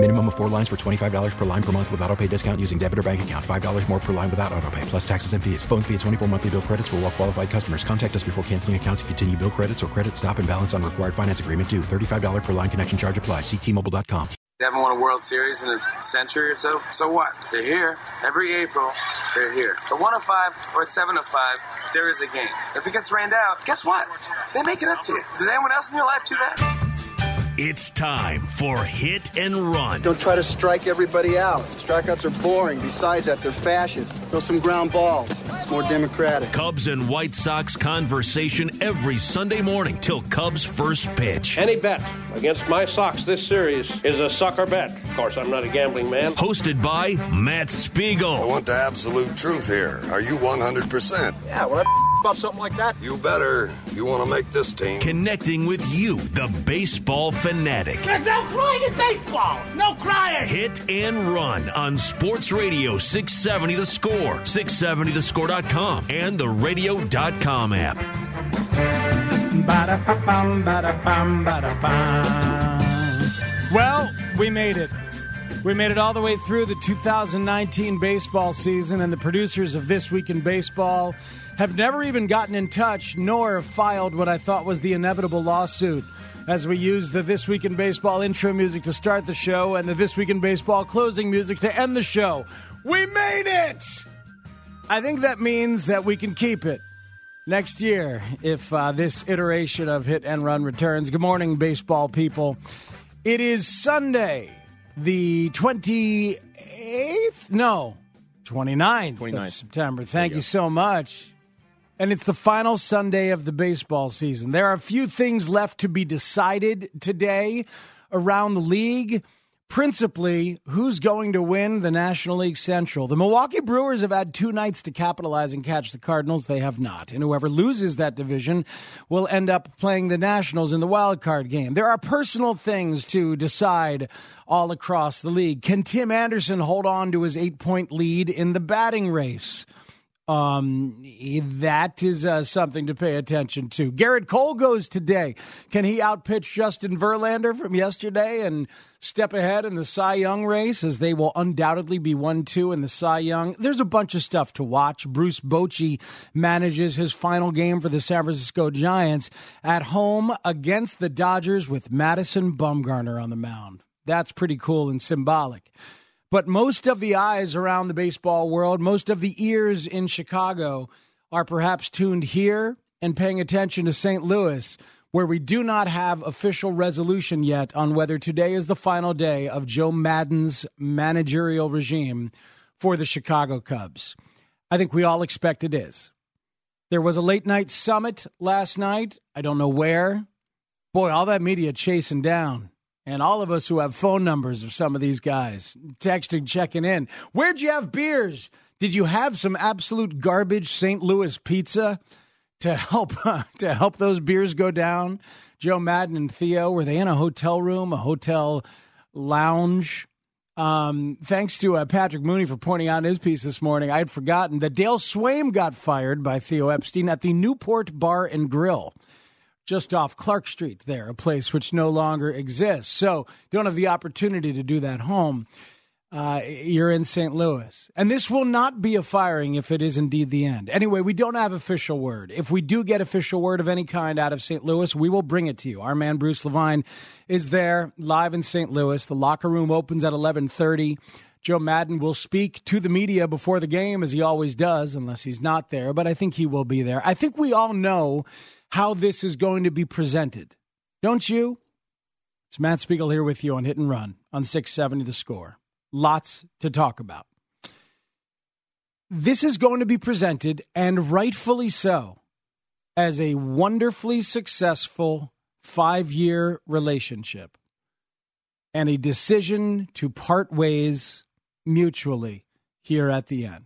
Minimum of 4 lines for $25 per line per month with auto-pay discount using debit or bank account. $5 more per line without auto-pay, plus taxes and fees. Phone fee at 24 monthly bill credits for well-qualified customers. Contact us before canceling account to continue bill credits or credit stop and balance on required finance agreement due. $35 per line connection charge applies. See T-Mobile.com. They haven't won a World Series in a century or so. So what? They're here. Every April, they're here. A 1-of-5 or a 7-of-5, there is a game. If it gets rained out, guess what? They make it up to you. Does anyone else in your life do that? It's time for Hit and Run. Don't try to strike everybody out. Strikeouts are boring. Besides that, they're fascist. Throw some ground balls. It's more democratic. Cubs and White Sox conversation every Sunday morning till Cubs first pitch. Any bet against my Sox this series is a sucker bet. Of course, I'm not a gambling man. Hosted by Matt Spiegel. I want the absolute truth here. Are you 100%? Yeah, well, about something like that. You better. You want to make this team. Connecting with you, the baseball fanatic. There's no crying in baseball. No crying. Hit and Run on Sports Radio 670 The Score, 670thescore.com, and the radio.com app. Ba-da-ba-bum, ba-da-bum, ba-da-bum. Well, we made it. We made it all the way through the 2019 baseball season, and the producers of This Week in Baseball have never even gotten in touch, nor have filed what I thought was the inevitable lawsuit, as we use the This Week in Baseball intro music to start the show and the This Week in Baseball closing music to end the show. We made it! I think that means that we can keep it next year if this iteration of Hit and Run returns. Good morning, baseball people. It is Sunday, the 28th? No, 29th. Of September. Thank you so much. And it's the final Sunday of the baseball season. There are a few things left to be decided today around the league. Principally, who's going to win the National League Central? The Milwaukee Brewers have had 2 nights to capitalize and catch the Cardinals. They have not. And whoever loses that division will end up playing the Nationals in the wild card game. There are personal things to decide all across the league. Can Tim Anderson hold on to his 8-point lead in the batting race? That is something to pay attention to. Garrett Cole goes today. Can he outpitch Justin Verlander from yesterday and step ahead in the Cy Young race, as they will undoubtedly be 1-2 in the Cy Young? There's a bunch of stuff to watch. Bruce Bochy manages his final game for the San Francisco Giants at home against the Dodgers with Madison Bumgarner on the mound. That's pretty cool and symbolic. But most of the eyes around the baseball world, most of the ears in Chicago are perhaps tuned here and paying attention to St. Louis, where we do not have official resolution yet on whether today is the final day of Joe Maddon's managerial regime for the Chicago Cubs. I think we all expect it is. There was a late night summit last night. I don't know where. Boy, all that media chasing down. And all of us who have phone numbers of some of these guys, texting, checking in. Where'd you have beers? Did you have some absolute garbage St. Louis pizza to help those beers go down? Joe Maddon and Theo, were they in a hotel room, a hotel lounge? Thanks to Patrick Mooney for pointing out in his piece this morning. I had forgotten that Dale Swaim got fired by Theo Epstein at the Newport Bar and Grill, just off Clark Street there, a place which no longer exists. So don't have the opportunity to do that home. You're in St. Louis. And this will not be a firing if it is indeed the end. Anyway, we don't have official word. If we do get official word of any kind out of St. Louis, we will bring it to you. Our man Bruce Levine is there live in St. Louis. The locker room opens at 11:30. Joe Maddon will speak to the media before the game, as he always does, unless he's not there. But I think he will be there. I think we all know how this is going to be presented, don't you? It's Matt Spiegel here with you on Hit and Run on 670 The Score. Lots to talk about. This is going to be presented, and rightfully so, as a wonderfully successful 5-year relationship and a decision to part ways mutually here at the end.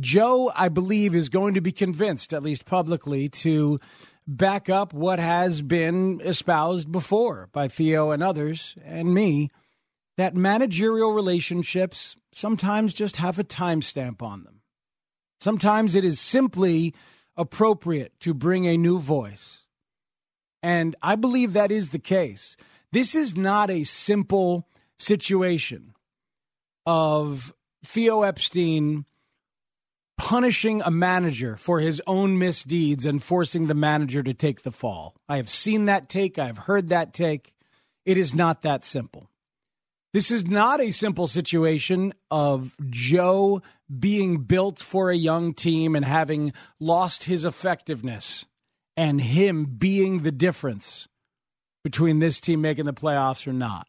Joe, I believe, is going to be convinced, at least publicly, to back up what has been espoused before by Theo and others and me, that managerial relationships sometimes just have a timestamp on them. Sometimes it is simply appropriate to bring a new voice. And I believe that is the case. This is not a simple situation of Theo Epstein punishing a manager for his own misdeeds and forcing the manager to take the fall. I have seen that take. I've heard that take. It is not that simple. This is not a simple situation of Joe being built for a young team and having lost his effectiveness and him being the difference between this team making the playoffs or not,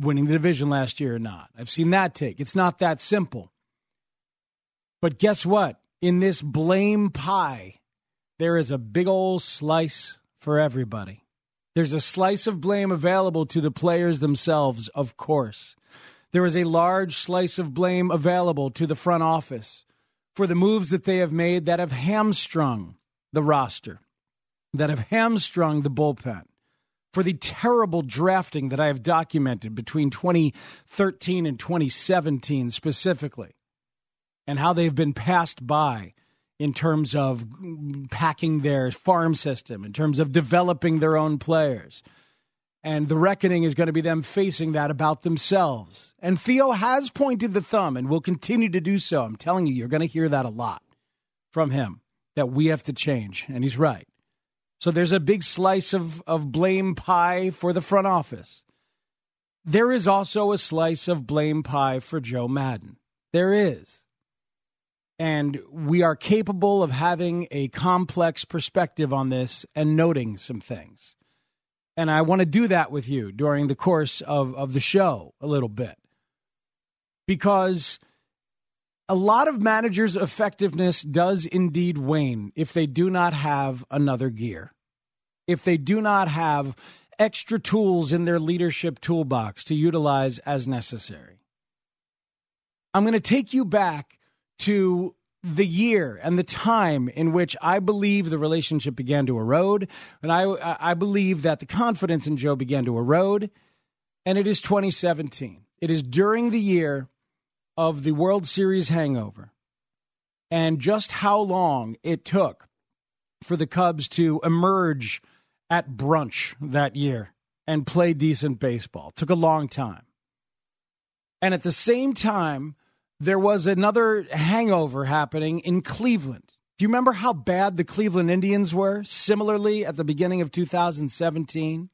winning the division last year or not. I've seen that take. It's not that simple. But guess what? In this blame pie, there is a big old slice for everybody. There's a slice of blame available to the players themselves, of course. There is a large slice of blame available to the front office for the moves that they have made that have hamstrung the roster, that have hamstrung the bullpen, for the terrible drafting that I have documented between 2013 and 2017 specifically, and how they've been passed by in terms of packing their farm system, in terms of developing their own players. And the reckoning is going to be them facing that about themselves. And Theo has pointed the thumb and will continue to do so. I'm telling you, you're going to hear that a lot from him, that we have to change. And he's right. So there's a big slice of blame pie for the front office. There is also a slice of blame pie for Joe Maddon. There is. And we are capable of having a complex perspective on this and noting some things. And I want to do that with you during the course of the show a little bit. Because a lot of managers' effectiveness does indeed wane if they do not have another gear, if they do not have extra tools in their leadership toolbox to utilize as necessary. I'm going to take you back to the year and the time in which I believe the relationship began to erode. And I believe that the confidence in Joe began to erode. And it is 2017. It is during the year of the World Series hangover. And just how long it took for the Cubs to emerge at brunch that year and play decent baseball. It took a long time. And at the same time, there was another hangover happening in Cleveland. Do you remember how bad the Cleveland Indians were, similarly, at the beginning of 2017?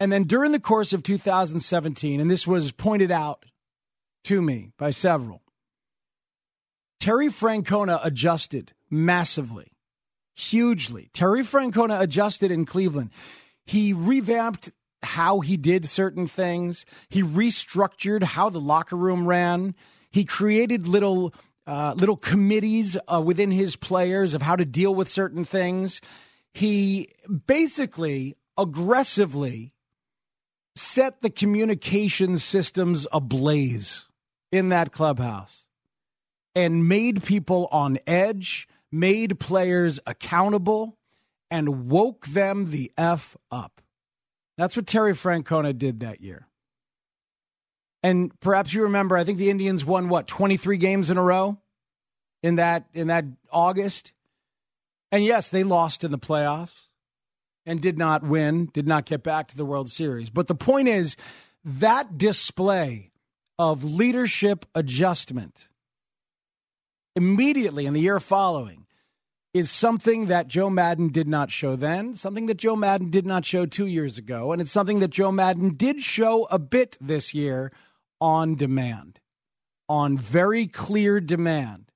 And then during the course of 2017, and this was pointed out to me by several, Terry Francona adjusted massively, hugely. Terry Francona adjusted in Cleveland. He revamped how he did certain things. He restructured how the locker room ran. He created little committees within his players of how to deal with certain things. He basically aggressively set the communication systems ablaze in that clubhouse and made people on edge, made players accountable, and woke them the F up. That's what Terry Francona did that year. And perhaps you remember, I think the Indians won, 23 games in a row in that August? And yes, they lost in the playoffs and did not win, did not get back to the World Series. But the point is, that display of leadership adjustment immediately in the year following is something that Joe Maddon did not show then, something that Joe Maddon did not show 2 years ago, and it's something that Joe Maddon did show a bit this year on demand, on very clear demand.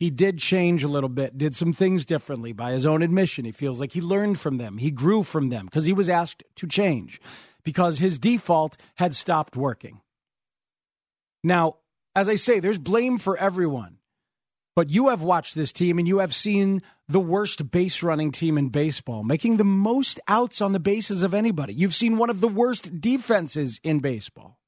He did change a little bit, did some things differently by his own admission. He feels like he learned from them, he grew from them, because he was asked to change, because his default had stopped working. Now, as I say, there's blame for everyone. But you have watched this team and you have seen the worst base running team in baseball, making the most outs on the bases of anybody. You've seen one of the worst defenses in baseball.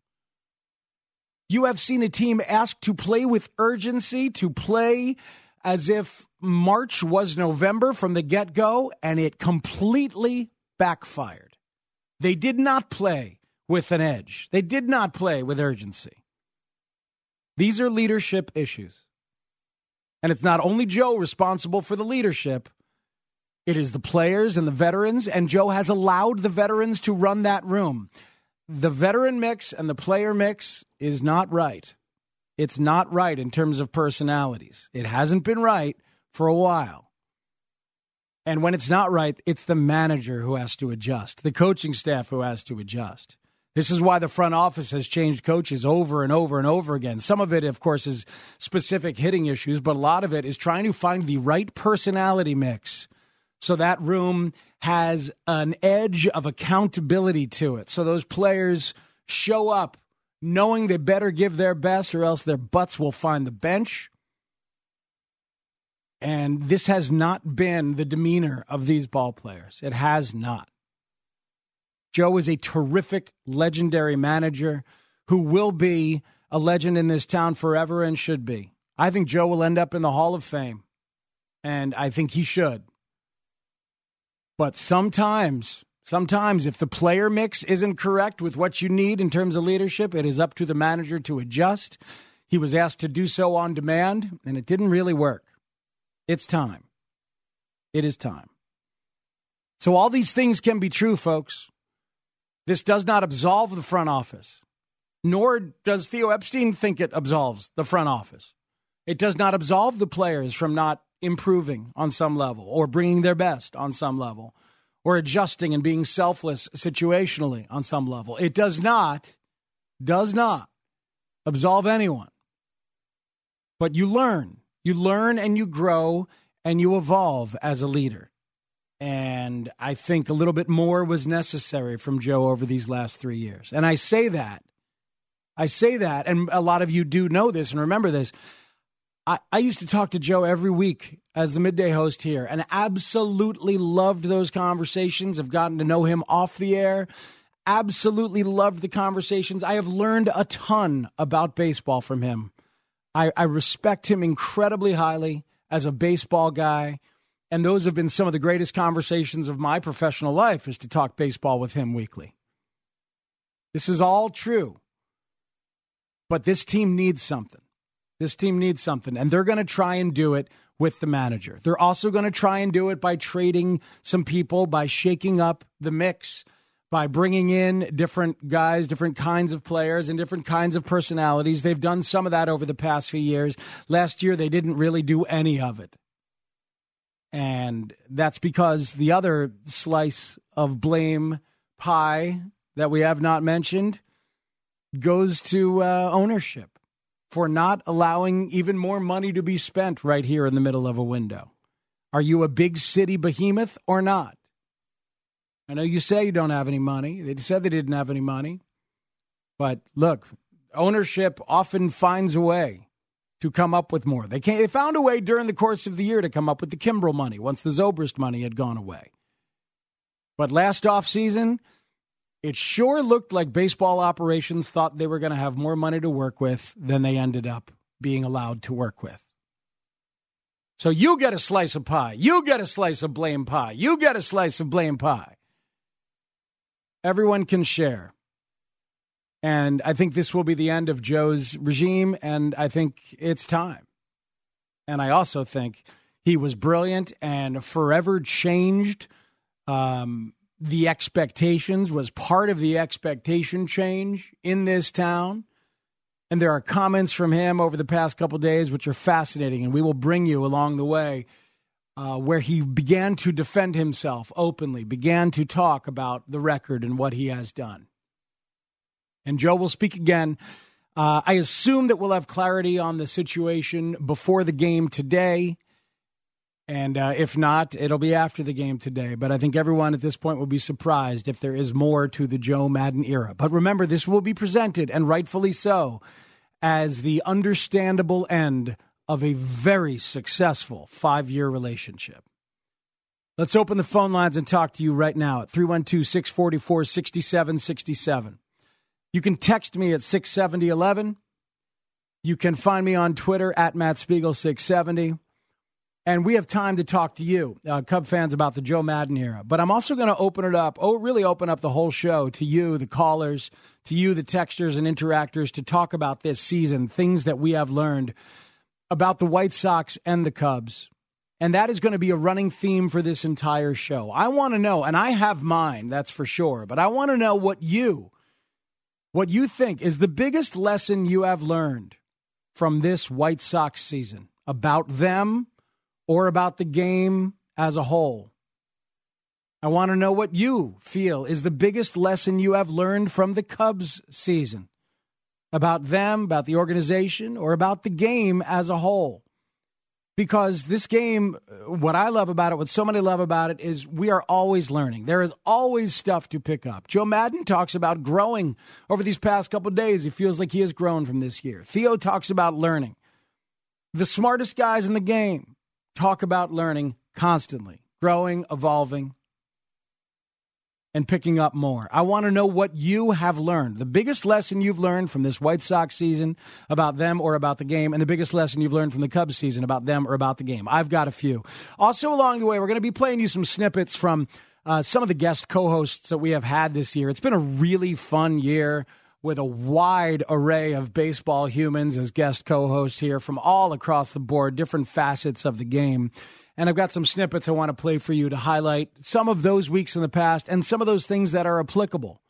You have seen a team asked to play with urgency, to play as if March was November from the get-go, and it completely backfired. They did not play with an edge. They did not play with urgency. These are leadership issues. And it's not only Joe responsible for the leadership. It is the players and the veterans, and Joe has allowed the veterans to run that room. The veteran mix and the player mix is not right. It's not right in terms of personalities. It hasn't been right for a while. And when it's not right, it's the manager who has to adjust, the coaching staff who has to adjust. This is why the front office has changed coaches over and over and over again. Some of it, of course, is specific hitting issues, but a lot of it is trying to find the right personality mix so that room has an edge of accountability to it. So those players show up knowing they better give their best or else their butts will find the bench. And this has not been the demeanor of these ballplayers. It has not. Joe is a terrific, legendary manager who will be a legend in this town forever and should be. I think Joe will end up in the Hall of Fame, and I think he should. But sometimes if the player mix isn't correct with what you need in terms of leadership, it is up to the manager to adjust. He was asked to do so on demand, and it didn't really work. It's time. It is time. So all these things can be true, folks. This does not absolve the front office, nor does Theo Epstein think it absolves the front office. It does not absolve the players from not improving on some level or bringing their best on some level or adjusting and being selfless situationally on some level. It does not absolve anyone. But you learn and you grow and you evolve as a leader. And I think a little bit more was necessary from Joe over these last 3 years. And I say that, and a lot of you do know this and remember this. I used to talk to Joe every week as the midday host here and absolutely loved those conversations. I've gotten to know him off the air. Absolutely loved the conversations. I have learned a ton about baseball from him. I respect him incredibly highly as a baseball guy. And those have been some of the greatest conversations of my professional life, is to talk baseball with him weekly. This is all true. But this team needs something. This team needs something, and they're going to try and do it with the manager. They're also going to try and do it by trading some people, by shaking up the mix, by bringing in different guys, different kinds of players, and different kinds of personalities. They've done some of that over the past few years. Last year, they didn't really do any of it. And that's because the other slice of blame pie that we have not mentioned goes to ownership. For not allowing even more money to be spent right here in the middle of a window. Are you a big city behemoth or not? I know you say you don't have any money. They said they didn't have any money. But look, ownership often finds a way to come up with more. They found a way during the course of the year to come up with the Kimbrel money once the Zobrist money had gone away. But last offseason, it sure looked like baseball operations thought they were going to have more money to work with than they ended up being allowed to work with. So you get a slice of pie. You get a slice of blame pie. You get a slice of blame pie. Everyone can share. And I think this will be the end of Joe's regime, and I think it's time. And I also think he was brilliant and forever changed the expectations, was part of the expectation change in this town. And there are comments from him over the past couple days, which are fascinating. And we will bring you along the way where he began to defend himself openly, began to talk about the record and what he has done. And Joe will speak again. I assume that we'll have clarity on the situation before the game today. And if not, it'll be after the game today. But I think everyone at this point will be surprised if there is more to the Joe Maddon era. But remember, this will be presented, and rightfully so, as the understandable end of a very successful 5-year relationship. Let's open the phone lines and talk to you right now at 312-644-6767. You can text me at 67011. You can find me on Twitter at MattSpiegel670. And we have time to talk to you, Cub fans, about the Joe Maddon era. But I'm also going to open it up, really open up the whole show to you, the callers, to you, the texters and interactors, to talk about this season, things that we have learned about the White Sox and the Cubs. And that is going to be a running theme for this entire show. I want to know, and I have mine, that's for sure, but I want to know what you think is the biggest lesson you have learned from this White Sox season about them, or about the game as a whole. I want to know what you feel is the biggest lesson you have learned from the Cubs season, about them, about the organization, or about the game as a whole. Because this game, what I love about it, what so many love about it, is we are always learning. There is always stuff to pick up. Joe Maddon talks about growing over these past couple of days. He feels like he has grown from this year. Theo talks about learning. The smartest guys in the game talk about learning constantly, growing, evolving, and picking up more. I want to know what you have learned. The biggest lesson you've learned from this White Sox season about them or about the game, and the biggest lesson you've learned from the Cubs season about them or about the game. I've got a few. Also along the way, we're going to be playing you some snippets from some of the guest co-hosts that we have had this year. It's been a really fun year with a wide array of baseball humans as guest co-hosts here from all across the board, different facets of the game. And I've got some snippets I want to play for you to highlight some of those weeks in the past and some of those things that are applicable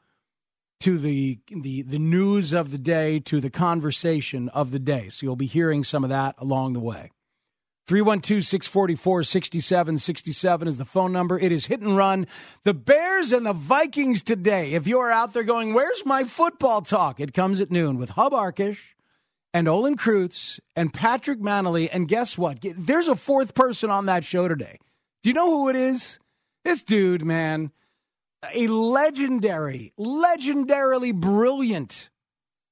to the news of the day, to the conversation of the day. So you'll be hearing some of that along the way. 312-644-6767 is the phone number. It is Hit and Run. The Bears and the Vikings today. If you are out there going, where's my football talk? It comes at noon with Hub Arkush and Olin Kreutz and Patrick Mannelly. And guess what? There's a fourth person on that show today. Do you know who it is? This dude, man, a legendarily brilliant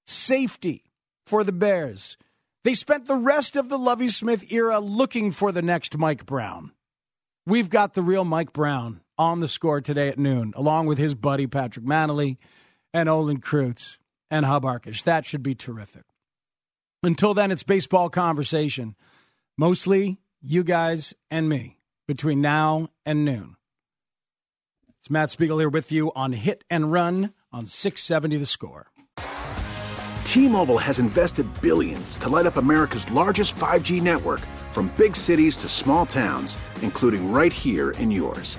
safety for the Bears. They spent the rest of the Lovie Smith era looking for the next Mike Brown. We've got the real Mike Brown on the score today at noon, along with his buddy Patrick Mannelly and Olin Kreutz and Hub Arkush. That should be terrific. Until then, it's baseball conversation. Mostly you guys and me between now and noon. It's Matt Spiegel here with you on Hit and Run on 670 The Score. T-Mobile has invested billions to light up America's largest 5G network, from big cities to small towns, including right here in yours.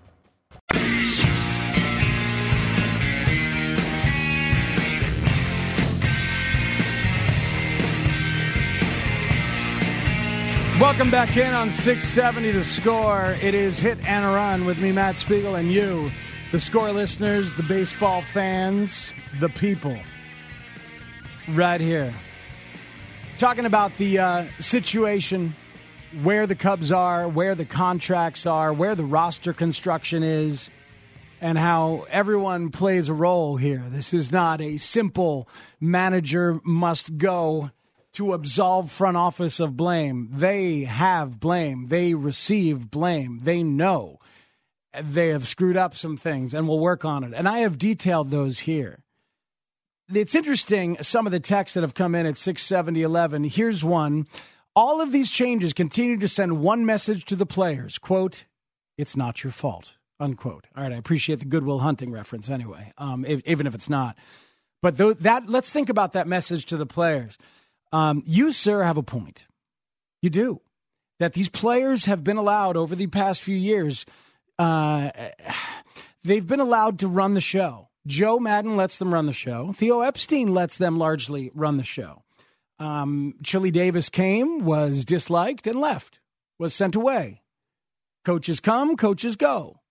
Welcome back in on 670 The Score. It is Hit and Run with me, Matt Spiegel, and you, the Score listeners, the baseball fans, the people, right here. Talking about the situation, where the Cubs are, where the contracts are, where the roster construction is, and how everyone plays a role here. This is not a simple manager must go to absolve front office of blame. They have blame. They receive blame. They know they have screwed up some things and will work on it. And I have detailed those here. It's interesting, some of the texts that have come in at 67011. Here's one. All of these changes continue to send one message to the players. Quote, it's not your fault. Unquote. All right, I appreciate the Goodwill Hunting reference anyway, even if it's not. But let's think about that message to the players. You, sir, have a point. You do. That these players have been allowed over the past few years, they've been allowed to run the show. Joe Maddon lets them run the show. Theo Epstein lets them largely run the show. Chili Davis came, was disliked, and left, was sent away. Coaches come, coaches go.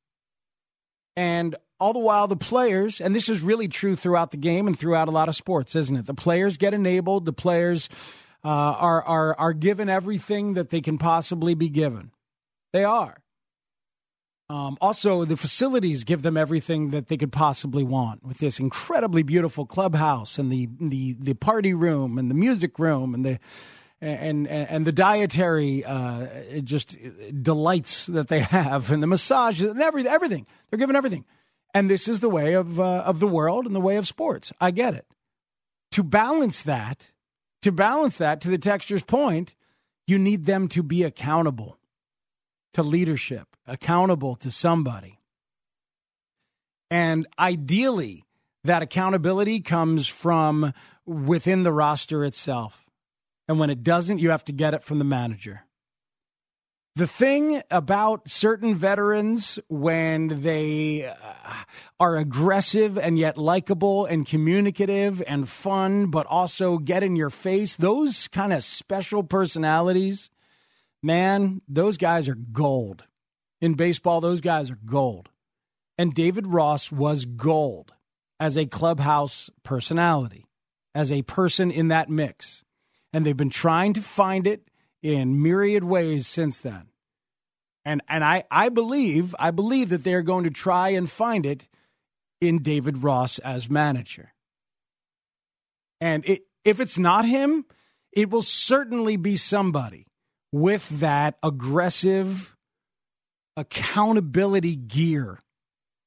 And all the while, the players, and this is really true throughout the game and throughout a lot of sports, isn't it? The players get enabled. The players are given everything that they can possibly be given. They are. Also, the facilities give them everything that they could possibly want with this incredibly beautiful clubhouse and the party room and the music room and the dietary just delights that they have and the massages and everything. They're given everything. And this is the way of the world and the way of sports. I get it. To balance that, to the texter's point, you need them to be accountable to leadership, accountable to somebody. And ideally, that accountability comes from within the roster itself. And when it doesn't, you have to get it from the manager. The thing about certain veterans when they are aggressive and yet likable and communicative and fun, but also get in your face, those kind of special personalities, man, those guys are gold. In baseball, those guys are gold. And David Ross was gold as a clubhouse personality, as a person in that mix. And they've been trying to find it in myriad ways since then. And I believe that they're going to try and find it in David Ross as manager. And if it's not him, it will certainly be somebody with that aggressive accountability gear,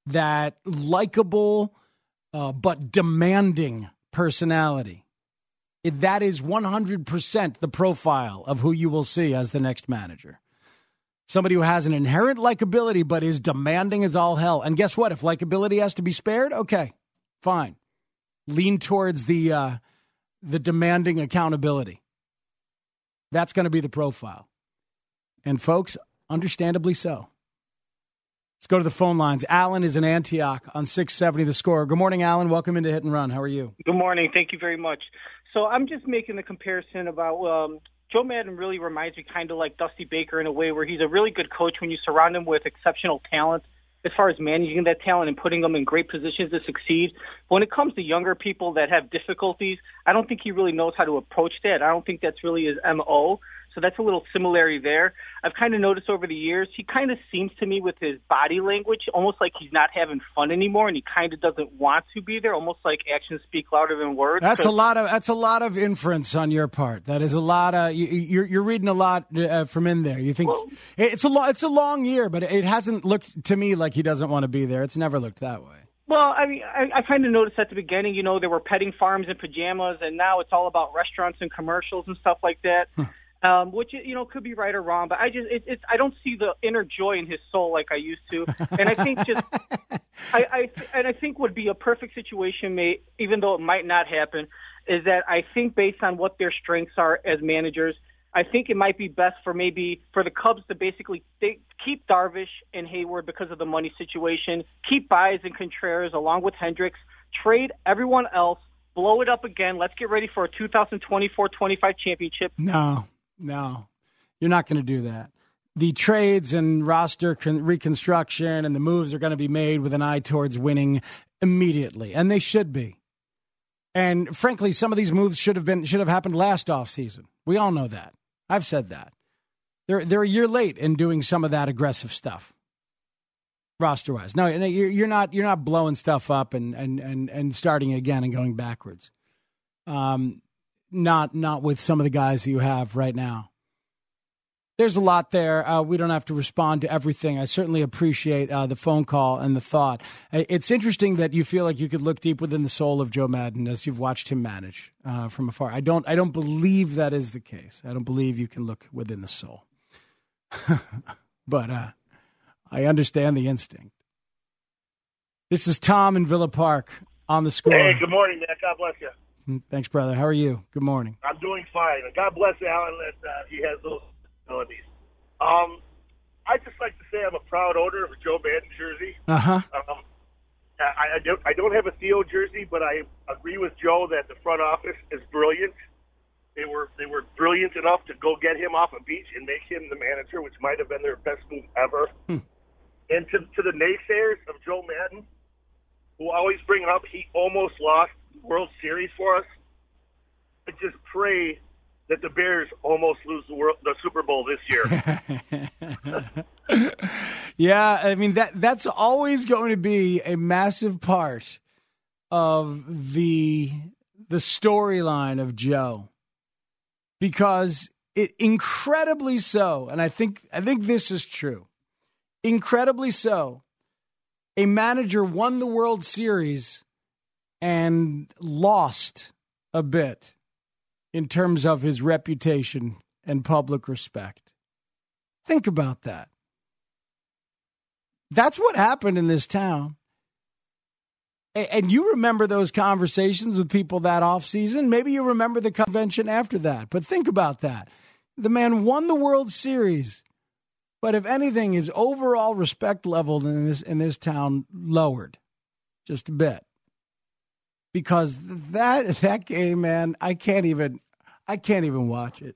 that likable but demanding personality. That is 100% the profile of who you will see as the next manager. Somebody who has an inherent likability but is demanding as all hell. And guess what? If likability has to be spared, okay, fine. Lean towards the demanding accountability. That's going to be the profile. And folks, understandably so. Let's go to the phone lines. Alan is in Antioch on 670 The Score. Good morning, Alan. Welcome into Hit and Run. How are you? Good morning. Thank you very much. So I'm just making the comparison about Joe Maddon really reminds me kind of like Dusty Baker in a way where he's a really good coach when you surround him with exceptional talent as far as managing that talent and putting them in great positions to succeed. But when it comes to younger people that have difficulties, I don't think he really knows how to approach that. I don't think that's really his M.O., so that's a little similarity there. I've kind of noticed over the years, he kind of seems to me with his body language, almost like he's not having fun anymore, and he kind of doesn't want to be there, almost like actions speak louder than words. That's a lot of inference on your part. That is a lot of you're reading a lot from in there. You think, well, it's a long year, but it hasn't looked to me like he doesn't want to be there. It's never looked that way. Well, I mean, I kind of noticed at the beginning, you know, there were petting farms and pajamas, and now it's all about restaurants and commercials and stuff like that. Which, you know, could be right or wrong, but I don't see the inner joy in his soul like I used to. And I think I think would be a perfect situation, mate, even though it might not happen, is that I think based on what their strengths are as managers, I think it might be best for the Cubs to basically keep Darvish and Hayward because of the money situation, keep Baez and Contreras along with Hendricks, trade everyone else, blow it up again. Let's get ready for a 2024-25 championship. No, you're not going to do that. The trades and roster reconstruction and the moves are going to be made with an eye towards winning immediately, and they should be. And frankly, some of these moves should have happened last offseason. We all know that. I've said that. They're a year late in doing some of that aggressive stuff, roster wise. No, you're not blowing stuff up and starting again and going backwards. Not with some of the guys that you have right now. There's a lot there. We don't have to respond to everything. I certainly appreciate the phone call and the thought. It's interesting that you feel like you could look deep within the soul of Joe Maddon as you've watched him manage from afar. I don't believe that is the case. I don't believe you can look within the soul. But I understand the instinct. This is Tom in Villa Park on The Score. Hey, good morning, man. God bless you. Thanks, brother. How are you? Good morning. I'm doing fine. God bless Alan. He has those abilities. I'd just like to say I'm a proud owner of a Joe Maddon jersey. Uh-huh. I don't have a Theo jersey, but I agree with Joe that the front office is brilliant. They were brilliant enough to go get him off a beach and make him the manager, which might have been their best move ever. And to the naysayers of Joe Maddon, who always bring up he almost lost World Series for us, I just pray that the Bears almost lose the Super Bowl this year. Yeah, I mean, that's always going to be a massive part of the storyline of Joe, because it incredibly so, and I think this is true, incredibly so, a manager won the World Series and lost a bit in terms of his reputation and public respect. Think about that. That's what happened in this town. And you remember those conversations with people that offseason. Maybe you remember the convention after that. But think about that. The man won the World Series. But if anything, his overall respect level in this town lowered just a bit. Because that game, man, I can't even watch it.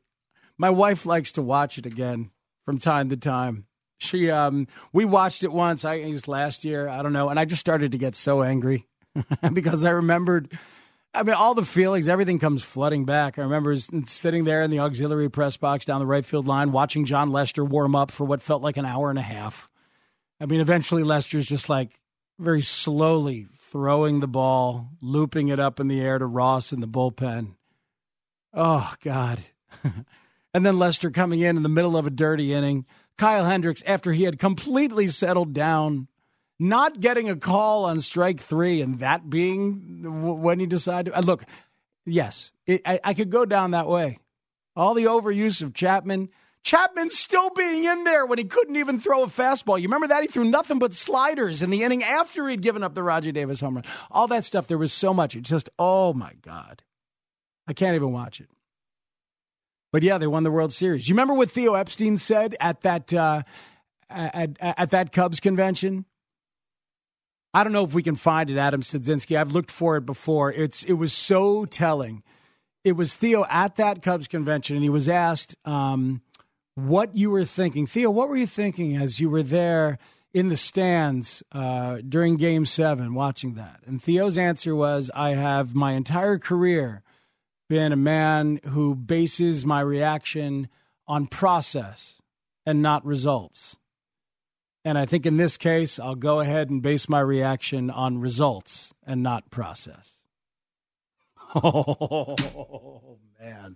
My wife likes to watch it again from time to time. She, we watched it once. It was last year. I don't know. And I just started to get so angry because I remembered, I mean, all the feelings, everything comes flooding back. I remember sitting there in the auxiliary press box down the right field line, watching Jon Lester warm up for what felt like an hour and a half. I mean, eventually Lester's just like very slowly throwing the ball, looping it up in the air to Ross in the bullpen. Oh, God. And then Lester coming in the middle of a dirty inning. Kyle Hendricks, after he had completely settled down, not getting a call on strike three, and that being when you decide to look. Yes, I could go down that way. All the overuse of Chapman. Chapman still being in there when he couldn't even throw a fastball. You remember that? He threw nothing but sliders in the inning after he'd given up the Roger Davis home run. All that stuff. There was so much. It's just, oh, my God. I can't even watch it. But yeah, they won the World Series. You remember what Theo Epstein said at that Cubs convention? I don't know if we can find it, Adam Sadzinski. I've looked for it before. It was so telling. It was Theo at that Cubs convention, and he was asked what you were thinking. Theo, what were you thinking as you were there in the stands during Game 7 watching that? And Theo's answer was, I have my entire career been a man who bases my reaction on process and not results. And I think in this case, I'll go ahead and base my reaction on results and not process. Oh, man.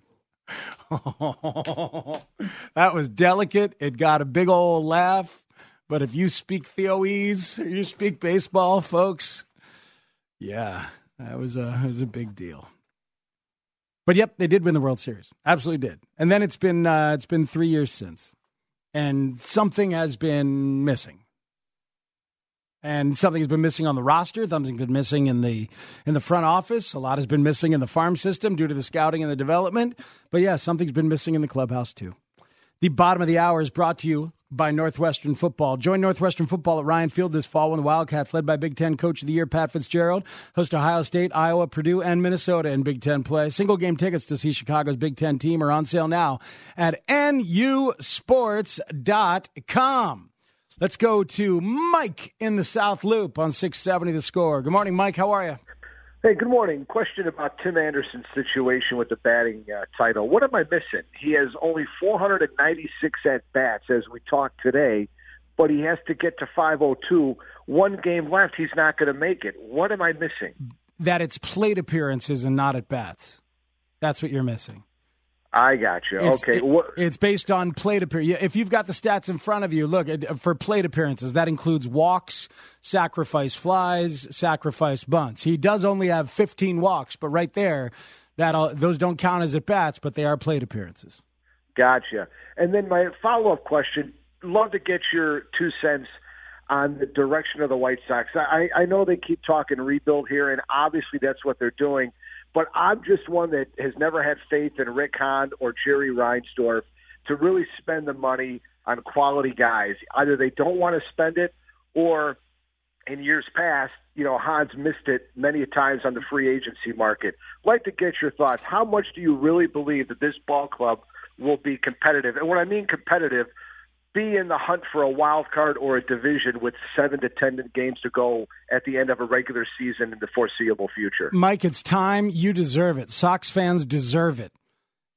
That was delicate. It got a big old laugh. But if you speak Theoese, or you speak baseball, folks, yeah, that was a big deal. But yep, they did win the World Series. Absolutely did. And then it's been 3 years since, and something has been missing. And something has been missing on the roster. Something's been missing in the front office. A lot has been missing in the farm system due to the scouting and the development. But yeah, something's been missing in the clubhouse too. The bottom of the hour is brought to you by Northwestern Football. Join Northwestern Football at Ryan Field this fall when the Wildcats, led by Big Ten Coach of the Year Pat Fitzgerald, host Ohio State, Iowa, Purdue, and Minnesota in Big Ten play. Single-game tickets to see Chicago's Big Ten team are on sale now at nusports.com. Let's go to Mike in the South Loop on 670 The Score. Good morning, Mike. How are you? Hey, good morning. Question about Tim Anderson's situation with the batting title. What am I missing? He has only 496 at-bats as we talk today, but he has to get to 502. One game left, he's not going to make it. What am I missing? That it's plate appearances and not at-bats. That's what you're missing. I got you. Okay. It's based on plate appearances. If you've got the stats in front of you, look, for plate appearances, that includes walks, sacrifice flies, sacrifice bunts. He does only have 15 walks, but right there, those don't count as at-bats, but they are plate appearances. Gotcha. And then my follow-up question, love to get your 2 cents on the direction of the White Sox. I know they keep talking rebuild here, and obviously that's what they're doing. But I'm just one that has never had faith in Rick Hahn or Jerry Reinsdorf to really spend the money on quality guys. Either they don't want to spend it, or in years past, Hahn's missed it many times on the free agency market. I'd like to get your thoughts. How much do you really believe that this ball club will be competitive? And when I mean competitive, be in the hunt for a wild card or a division with 7 to 10 games to go at the end of a regular season in the foreseeable future. Mike, it's time. You deserve it. Sox fans deserve it.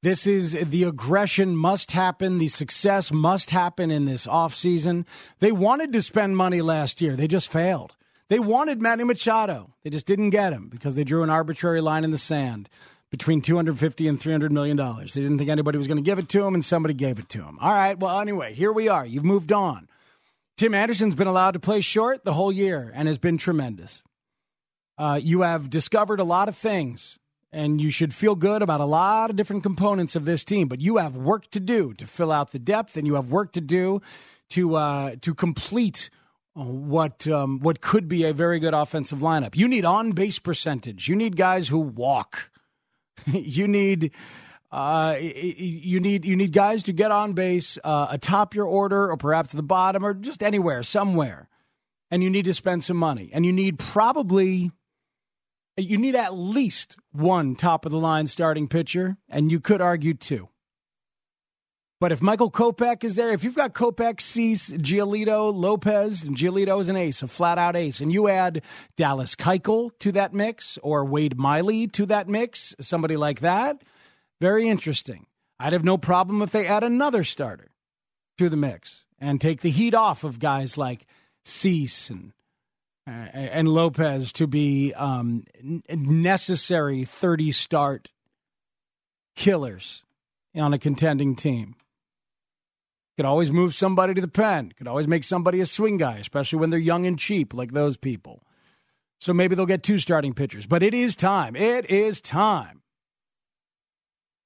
This is the aggression must happen. The success must happen in this offseason. They wanted to spend money last year. They just failed. They wanted Manny Machado. They just didn't get him because they drew an arbitrary line in the sand between $250 and $300 million. They didn't think anybody was going to give it to him, and somebody gave it to him. All right, well, anyway, here we are. You've moved on. Tim Anderson's been allowed to play short the whole year and has been tremendous. You have discovered a lot of things, and you should feel good about a lot of different components of this team, but you have work to do to fill out the depth, and you have work to do to complete what could be a very good offensive lineup. You need on-base percentage. You need guys who walk. You need guys to get on base atop your order or perhaps the bottom or just anywhere, somewhere. And you need to spend some money. And you need at least one top-of-the-line starting pitcher, and you could argue two. But if Michael Kopech is there, if you've got Kopech, Cease, Giolito, Lopez, and Giolito is an ace, a flat-out ace, and you add Dallas Keuchel to that mix or Wade Miley to that mix, somebody like that, very interesting. I'd have no problem if they add another starter to the mix and take the heat off of guys like Cease and Lopez to be necessary 30-start killers on a contending team. Could always move somebody to the pen. Could always make somebody a swing guy, especially when they're young and cheap like those people. So maybe they'll get two starting pitchers. But it is time. It is time.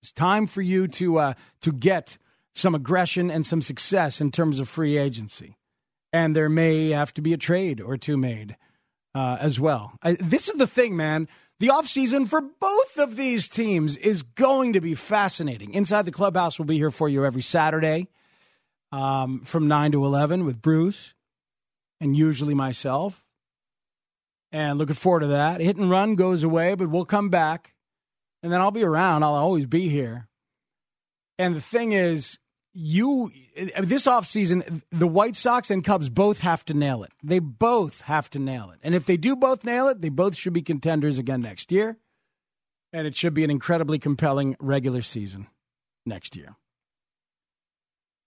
It's time for you to get some aggression and some success in terms of free agency. And there may have to be a trade or two made as well. This is the thing, man. The offseason for both of these teams is going to be fascinating. Inside the Clubhouse will be here for you every Saturday from 9 to 11 with Bruce and usually myself. And looking forward to that. Hit and Run goes away, but we'll come back. And then I'll be around. I'll always be here. And the thing is, this offseason, the White Sox and Cubs both have to nail it. They both have to nail it. And if they do both nail it, they both should be contenders again next year. And it should be an incredibly compelling regular season next year.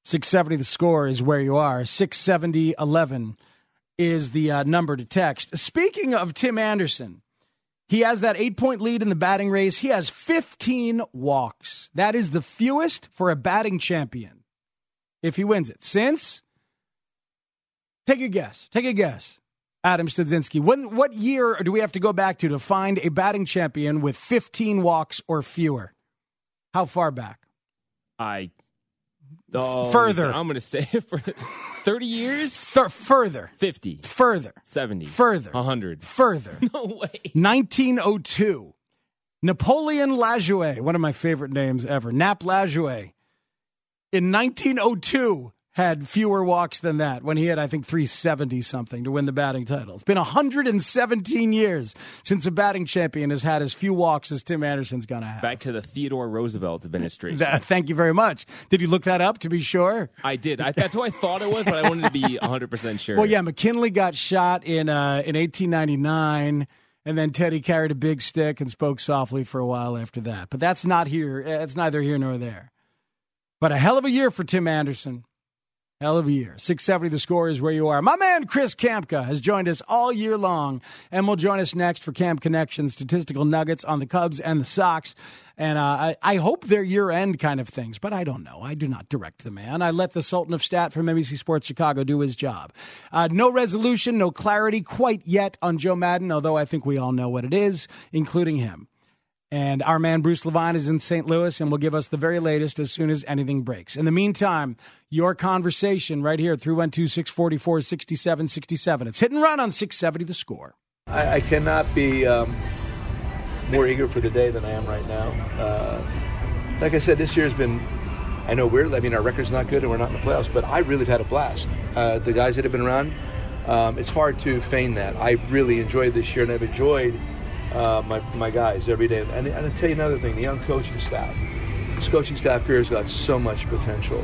670 The Score is where you are. 670-11 is the number to text. Speaking of Tim Anderson, he has that 8-point lead in the batting race. He has 15 walks. That is the fewest for a batting champion if he wins it. Since, take a guess, Adam Stadzinski. What year do we have to go back to find a batting champion with 15 walks or fewer? How far back? Further. Listen, I'm going to say for 30 years? Further. 50. Further. 70. Further. 100. Further. No way. 1902. Napoleon Lajoie, one of my favorite names ever. Nap Lajoie, in 1902, had fewer walks than that when he had, I think, 370-something to win the batting title. It's been 117 years since a batting champion has had as few walks as Tim Anderson's going to have. Back to the Theodore Roosevelt administration. Thank you very much. Did you look that up to be sure? I did. That's who I thought it was, but I wanted to be 100% sure. Well, yeah, McKinley got shot in 1899, and then Teddy carried a big stick and spoke softly for a while after that. But that's not here. It's neither here nor there. But a hell of a year for Tim Anderson. Hell of a year. 670 The Score is where you are. My man Chris Kampka has joined us all year long and will join us next for Camp Connection statistical nuggets on the Cubs and the Sox. And I hope they're year-end kind of things, but I don't know. I do not direct the man. I let the Sultan of Stat from NBC Sports Chicago do his job. No resolution, no clarity quite yet on Joe Maddon, although I think we all know what it is, including him. And our man Bruce Levine is in St. Louis and will give us the very latest as soon as anything breaks. In the meantime, your conversation right here at 312-644-6767. It's Hit and Run on 670 The Score. I cannot be more eager for the day than I am right now. Like I said, this year has been, I know, weird. I mean, our record's not good and we're not in the playoffs, but I really have had a blast. The guys that have been around, it's hard to feign that. I really enjoyed this year, and I've enjoyed my guys every day. And I'll tell you another thing, the young coaching staff. This coaching staff here has got so much potential.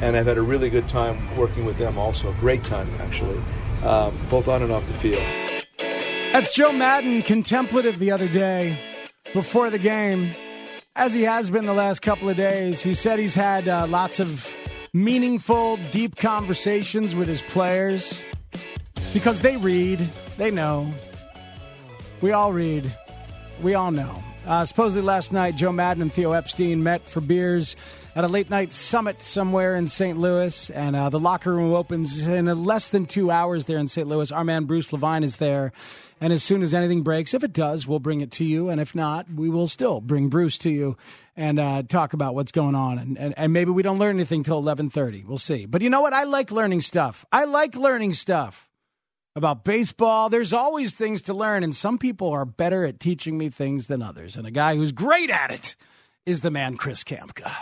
And I've had a really good time working with them also. Great time, actually, both on and off the field. That's Joe Maddon, contemplative the other day before the game. as he has been the last couple of days. He said he's had lots of meaningful, deep conversations with his players because they read, they know. We all read, we all know. Supposedly last night, Joe Maddon and Theo Epstein met for beers at a late-night summit somewhere in St. Louis, and the locker room opens in less than 2 hours there in St. Louis. Our man Bruce Levine is there, and as soon as anything breaks, if it does, we'll bring it to you, and if not, we will still bring Bruce to you and talk about what's going on, and maybe we don't learn anything till 11:30. We'll see. But you know what? I like learning stuff. I like learning stuff about baseball. There's always things to learn, and some people are better at teaching me things than others. And a guy who's great at it is the man, Chris Kamka.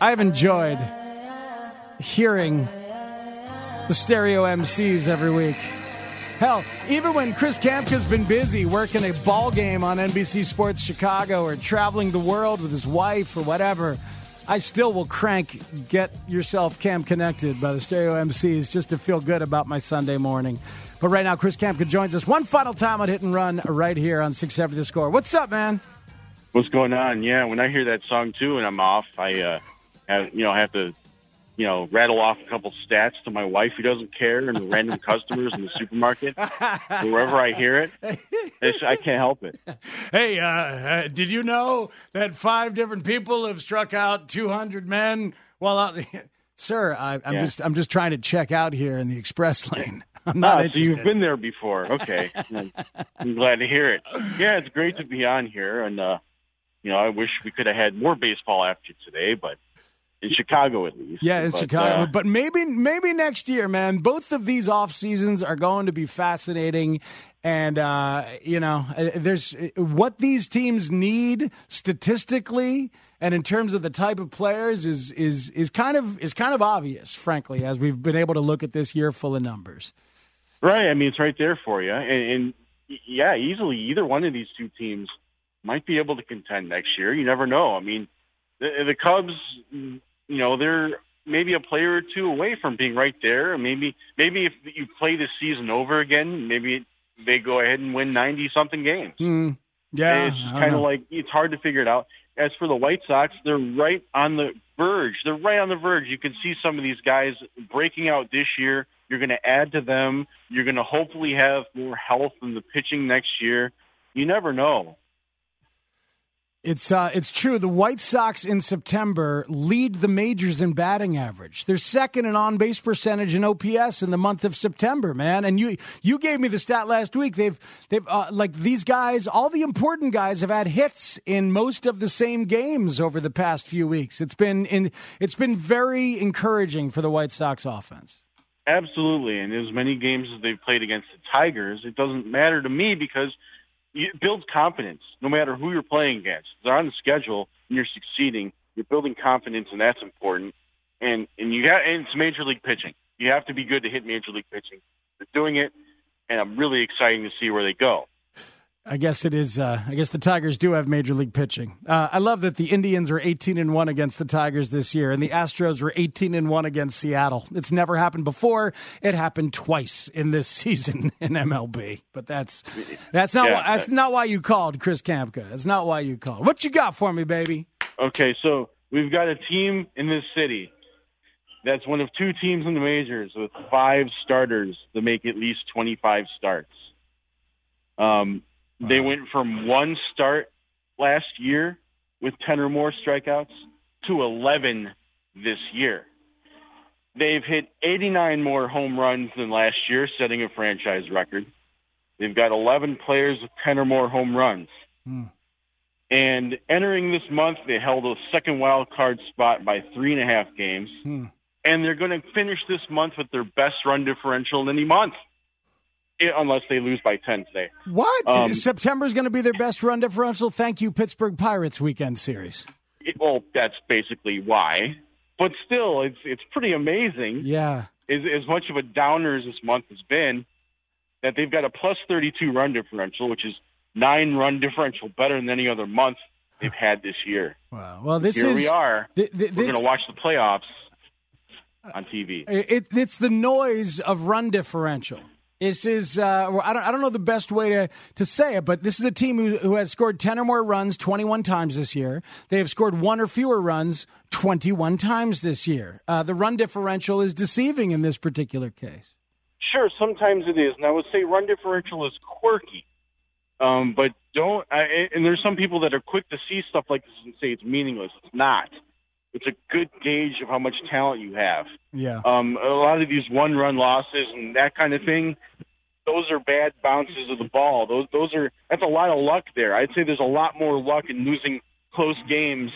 I've enjoyed hearing the Stereo MCs every week. Hell, even when Chris Kamka's been busy working a ball game on NBC Sports Chicago or traveling the world with his wife or whatever, I still will crank Get Yourself Cam Connected by the Stereo MCs just to feel good about my Sunday morning. But right now, Chris Kamka joins us one final time on Hit and Run right here on 670 The Score. What's up, man? What's going on? Yeah, when I hear that song, too, and I'm off, I have to rattle off a couple stats to my wife who doesn't care and random customers in the supermarket. Wherever I hear it, I can't help it. Hey, did you know that 5 different people have struck out 200 men while out? Sir, I'm just trying to check out here in the express lane. I'm not interested. So you've been there before. Okay. I'm glad to hear it. Yeah, it's great to be on here. And, I wish we could have had more baseball after today, but in Chicago, at least. Yeah, in Chicago. But maybe next year, man. Both of these off seasons are going to be fascinating. And, there's what these teams need statistically and in terms of the type of players is kind of obvious, frankly, as we've been able to look at this year full of numbers. Right. I mean, it's right there for you. And easily either one of these two teams might be able to contend next year. You never know. I mean, the Cubs, they're maybe a player or two away from being right there. Maybe if you play this season over again, maybe they go ahead and win 90-something games. Mm, yeah. It's kind of like it's hard to figure it out. As for the White Sox, they're right on the verge. They're right on the verge. You can see some of these guys breaking out this year. You're going to add to them. You're going to hopefully have more health in the pitching next year. You never know. It's true. The White Sox in September lead the majors in batting average. They're second in on-base percentage and OPS in the month of September, man. And you gave me the stat last week. They've these guys, all the important guys, have had hits in most of the same games over the past few weeks. It's been very encouraging for the White Sox offense. Absolutely, and as many games as they've played against the Tigers, it doesn't matter to me because it builds confidence no matter who you're playing against. They're on the schedule and you're succeeding. You're building confidence, and that's important. And it's major league pitching. You have to be good to hit major league pitching. They're doing it, and I'm really excited to see where they go. I guess it is. I guess the Tigers do have major league pitching. I love that the Indians were 18-1 against the Tigers this year, and the Astros were 18-1 against Seattle. It's never happened before. It happened twice in this season in MLB. But that's not why you called, Chris Kamka. That's not why you called. What you got for me, baby? Okay, so we've got a team in this city that's one of 2 teams in the majors with 5 starters that make at least 25 starts. They went from 1 start last year with 10 or more strikeouts to 11 this year. They've hit 89 more home runs than last year, setting a franchise record. They've got 11 players with 10 or more home runs. Mm. And entering this month, they held a second wild card spot by 3.5 games. Mm. And they're going to finish this month with their best run differential in any month. Unless they lose by 10 today. What? September's going to be their best run differential? Thank you, Pittsburgh Pirates weekend series. Well, that's basically why. But still, it's pretty amazing. Yeah. As much of a downer as this month has been, that they've got a plus 32 run differential, which is 9 run differential better than any other month they've had this year. Wow. Well, Here we are. We're going to watch the playoffs on TV. It's the noise of run differential. This is, I don't know the best way to say it, but this is a team who has scored 10 or more runs 21 times this year. They have scored one or fewer runs 21 times this year. The run differential is deceiving in this particular case. Sure, sometimes it is. And I would say run differential is quirky. But don't, and there's some people that are quick to see stuff like this and say it's meaningless. It's not. It's a good gauge of how much talent you have. Yeah. A lot of these one-run losses and that kind of thing, those are bad bounces of the ball. Those are that's a lot of luck there. I'd say there's a lot more luck in losing close games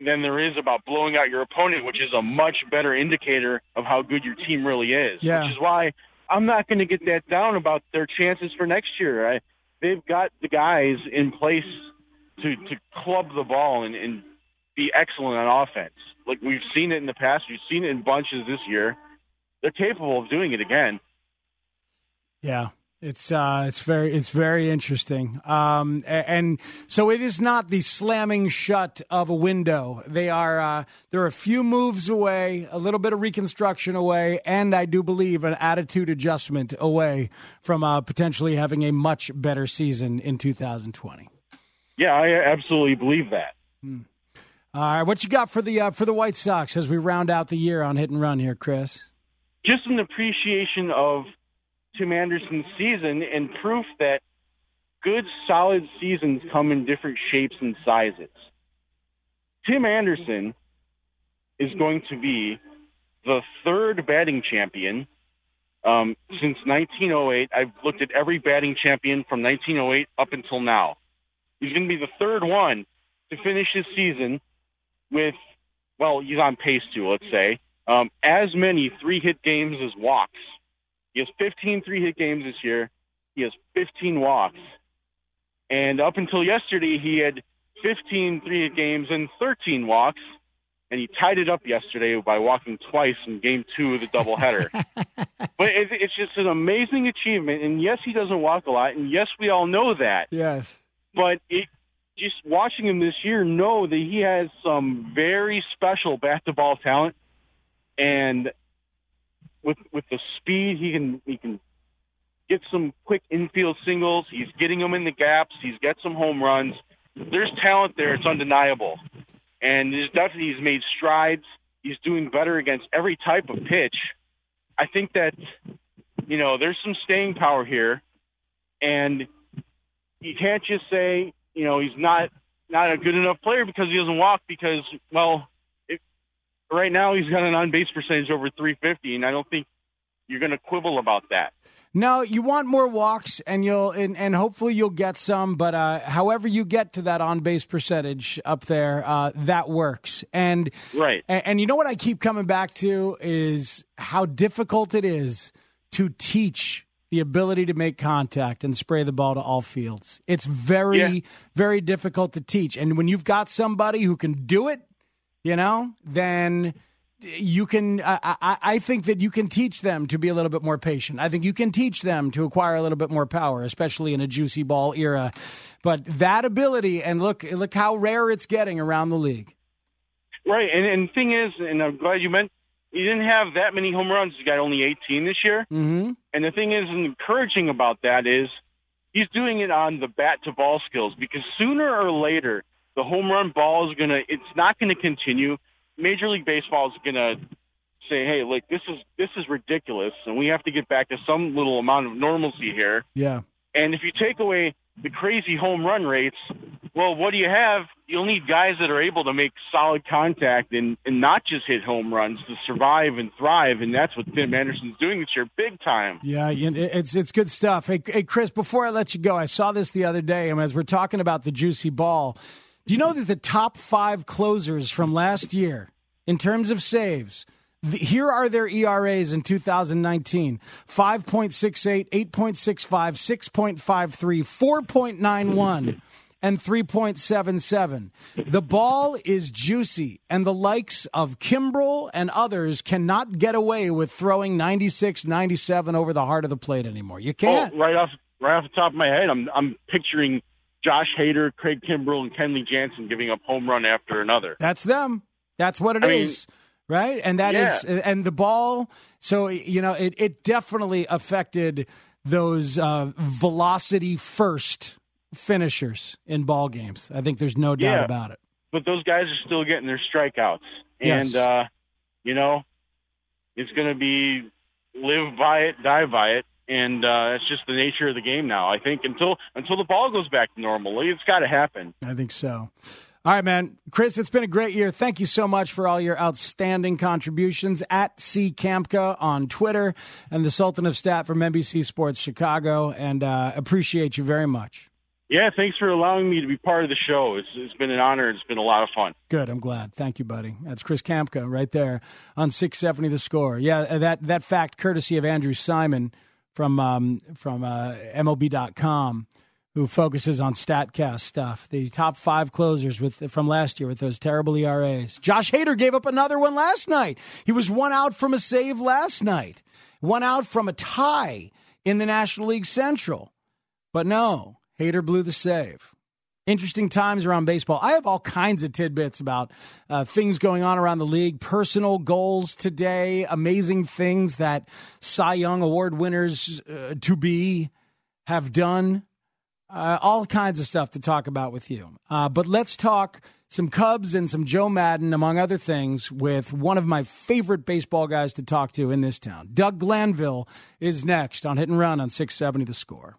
than there is about blowing out your opponent, which is a much better indicator of how good your team really is. Yeah. Which is why I'm not going to get that down about their chances for next year. They've got the guys in place to club the ball and be excellent on offense. Like we've seen it in the past. We've seen it in bunches this year. They're capable of doing it again. Yeah. It's very interesting. And so it is not the slamming shut of a window. They're a few moves away, a little bit of reconstruction away, and I do believe an attitude adjustment away from potentially having a much better season in 2020. Yeah, I absolutely believe that. Hmm. All right, what you got for the White Sox as we round out the year on Hit and Run here, Chris? Just an appreciation of Tim Anderson's season and proof that good, solid seasons come in different shapes and sizes. Tim Anderson is going to be the third batting champion since 1908. I've looked at every batting champion from 1908 up until now. He's going to be the third one to finish his season with, well, he's on pace to, let's say, as many three-hit games as walks. He has 15 three-hit games this year. He has 15 walks. And up until yesterday, he had 15 three-hit games and 13 walks, and he tied it up yesterday by walking twice in Game 2 of the doubleheader. But it's just an amazing achievement, and yes, he doesn't walk a lot, and yes, we all know that. Yes. But it just watching him this year, know that he has some very special bat-to-ball talent, and with the speed, he can get some quick infield singles. He's getting them in the gaps. He's got some home runs. There's talent there. It's undeniable, and there's definitely he's made strides. He's doing better against every type of pitch. I think that there's some staying power here, and you can't just say, he's not a good enough player because he doesn't walk because, right now he's got an on-base percentage over 350, and I don't think you're going to quibble about that. No, you want more walks, and hopefully you'll get some, but however you get to that on-base percentage up there, that works. And right. And you know what I keep coming back to is how difficult it is to teach the ability to make contact and spray the ball to all fields. It's very difficult to teach. And when you've got somebody who can do it, then you can, I think that you can teach them to be a little bit more patient. I think you can teach them to acquire a little bit more power, especially in a juicy ball era. But that ability, and look how rare it's getting around the league. Right. And the thing is, and I'm glad you mentioned, he didn't have that many home runs. He's got only 18 this year. Mm-hmm. And the thing is encouraging about that is he's doing it on the bat-to-ball skills because sooner or later the home run ball is it's not going to continue. Major League Baseball is going to say, hey, like, this is ridiculous, and we have to get back to some little amount of normalcy here. Yeah. And if you take away the crazy home run rates, well, what do you have? You'll need guys that are able to make solid contact and not just hit home runs to survive and thrive, and that's what Tim Anderson's doing this year, big time. Yeah, it's good stuff. Hey, Chris, before I let you go, I saw this the other day, and as we're talking about the juicy ball, do you know that the top 5 closers from last year, in terms of saves, here are their ERAs in 2019. 5.68, 8.65, 6.53, 4.91, and 3.77. The ball is juicy, and the likes of Kimbrel and others cannot get away with throwing 96, 97 over the heart of the plate anymore. You can't. Oh, right off the top of my head, I'm picturing Josh Hader, Craig Kimbrel, and Kenley Jansen giving up home run after another. That's them. That's what it is. right? And that is, and the ball. So, you know, it definitely affected those velocity first finishers in ball games. I think there's no doubt about it. But those guys are still getting their strikeouts. And, you know, it's going to be live by it, die by it. And that's just the nature of the game now. I think until the ball goes back to normal, it's got to happen. I think so. All right, man. Chris, it's been a great year. Thank you so much for all your outstanding contributions. At C. Kampka on Twitter and the Sultan of Stat from NBC Sports Chicago. And appreciate you very much. Yeah, thanks for allowing me to be part of the show. It's been an honor. It's been a lot of fun. Good. I'm glad. Thank you, buddy. That's Chris Kampka right there on 670 The Score. Yeah, that fact courtesy of Andrew Simon from MLB.com. who focuses on StatCast stuff. The top five closers from last year with those terrible ERAs. Josh Hader gave up another one last night. He was one out from a save last night. One out from a tie in the National League Central. But no, Hader blew the save. Interesting times around baseball. I have all kinds of tidbits about things going on around the league, personal goals today, amazing things that Cy Young Award winners to-be have done. All kinds of stuff to talk about with you. But let's talk some Cubs and some Joe Maddon, among other things, with one of my favorite baseball guys to talk to in this town. Doug Glanville is next on Hit and Run on 670 The Score.